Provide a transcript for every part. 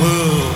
world.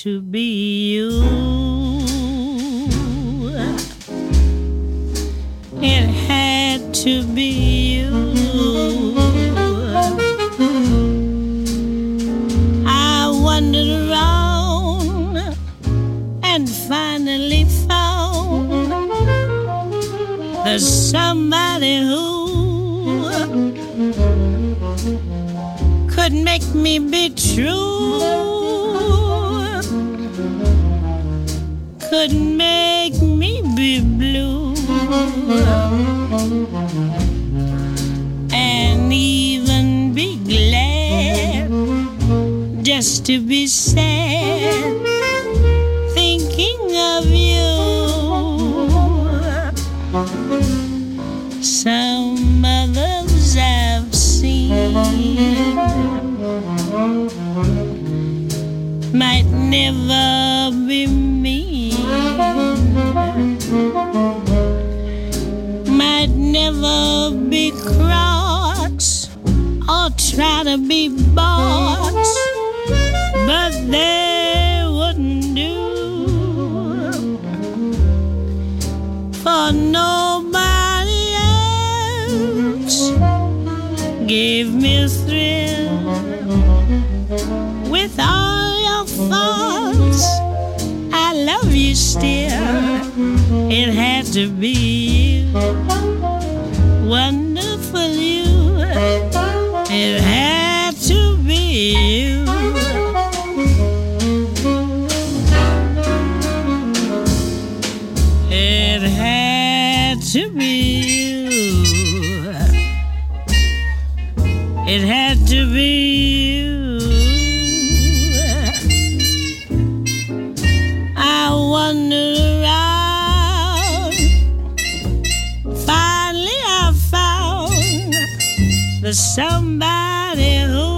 to be you. It had to be you. I wandered around and finally found the somebody who could make me be true. Could make me be blue, and even be glad just to be sad, thinking of you. Some others I've seen might never be me. Might never be cross or try to be boss, but they wouldn't do for nobody else. Gave me a thrill with all your faults. I love you still. It had to be you, wonderful you. It had to be you. It had to be you. It had to be you. Wander around. Finally, I found the somebody who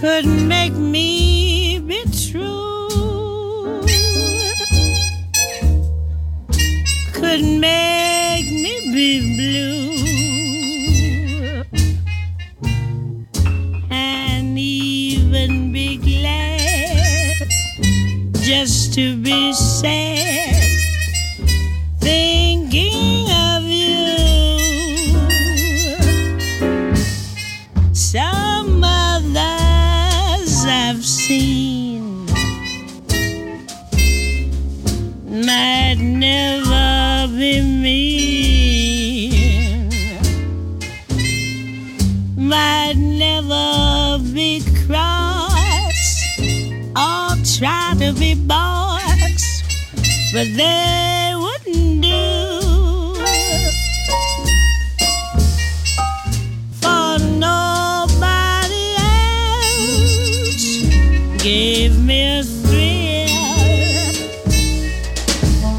could make me be true, could make me be blue, and even be glad. Just to be sad, thinking of you. Some others I've seen might never be mean, might never be cross or try to be boys, but they wouldn't do for nobody else. Gave me a thrill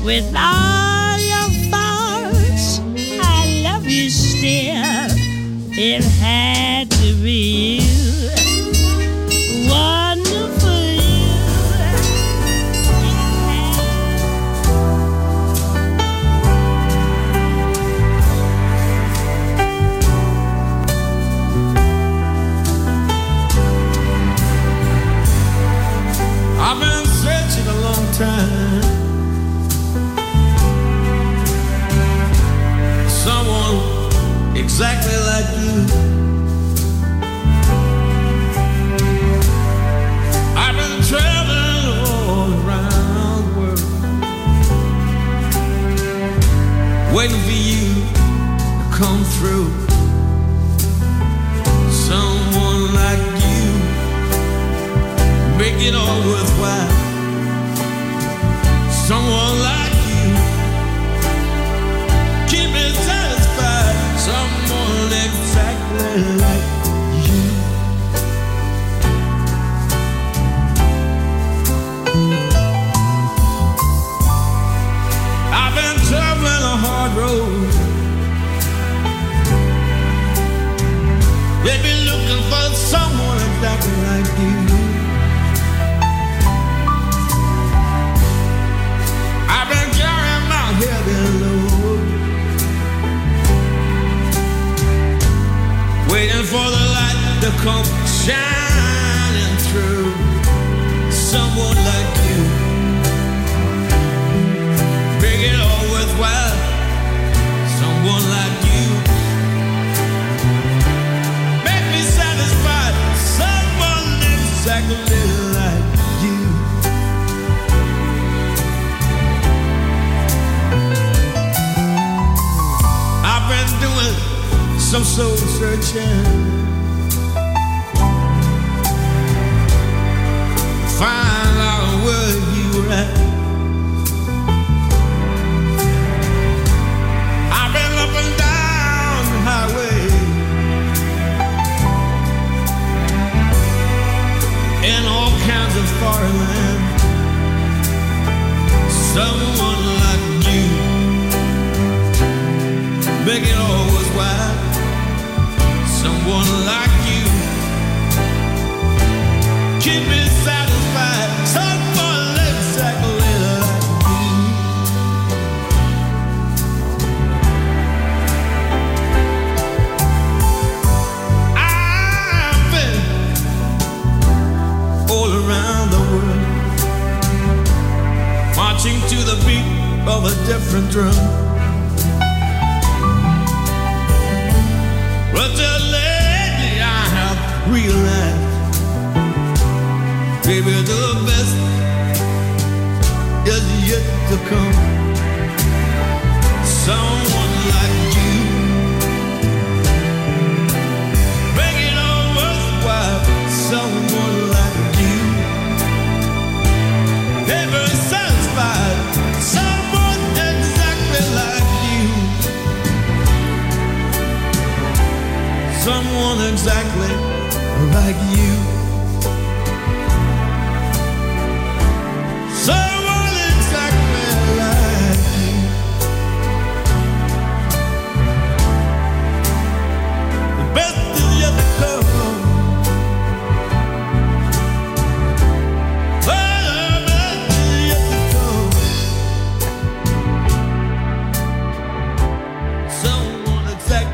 with all your faults. I love you still. It had to be you. Time. Someone exactly like you. I've been traveling all around the world, waiting for you to come through. Someone like you, make it all worthwhile. Someone like you, keep me satisfied. Someone exactly like you. I've been traveling a hard road, they've been looking for someone exactly like you. I'm soul searching. Find out where you were at. I've been up and down the highway in all kinds of foreign land. Someone like you make it all worthwhile. Someone like you keep me satisfied. Someone exactly like you. I've been all around the world, marching to the beat of a different drum. But realize, baby, the best is yet to come. Someone like you make it all worthwhile. Someone like you never satisfied. Someone exactly like you. Someone exactly like you. Someone exactly like you. The best is yet to come. The best is yet to come. Someone exactly.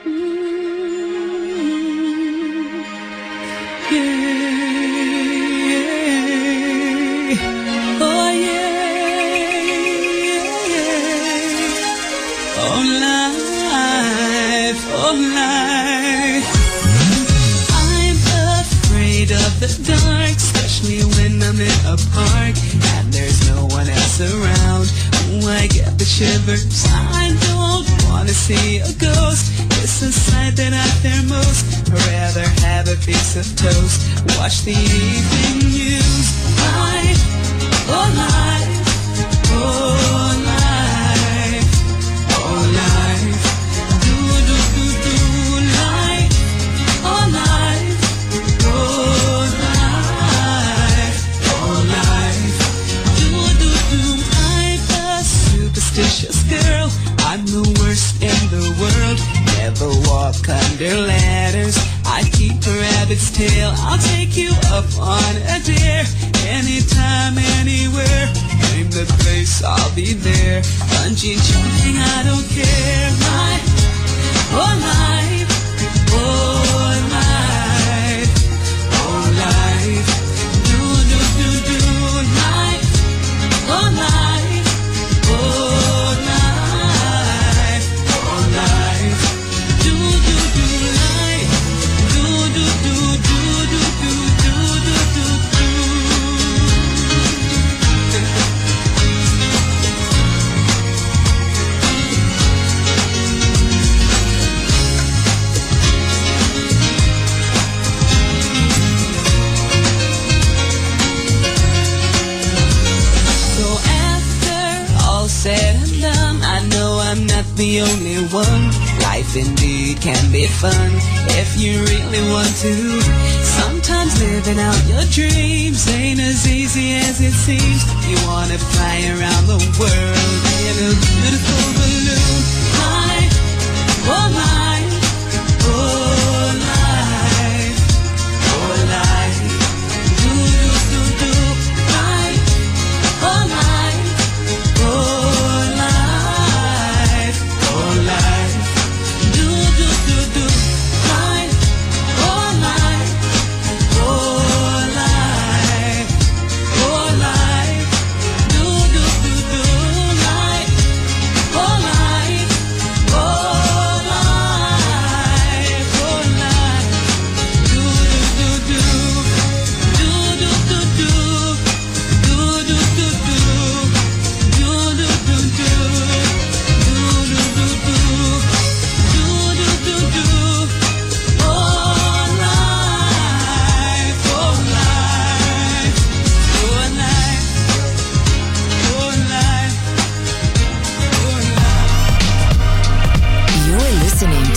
The dark, especially when I'm in a park and there's no one else around. Oh, I get the shivers. I don't wanna see a ghost. It's a sight that I fear most. I'd rather have a piece of toast. Watch the evening news. Life, oh life, oh life, oh life. Do do do do life, oh life, oh. Superstitious girl, I'm the worst in the world. Never walk under ladders. I keep a rabbit's tail. I'll take you up on a dare. Anytime, anywhere. Name the place, I'll be there. Bungee jumping, I don't care. Life, oh life, oh life, oh life. Do do do do life, oh life. The only one. Life indeed can be fun if you really want to. Sometimes living out your dreams ain't as easy as it seems. You wanna fly around the world in a beautiful balloon. Life, oh life, oh life, oh life. Do do do do life, oh life, oh.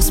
regalos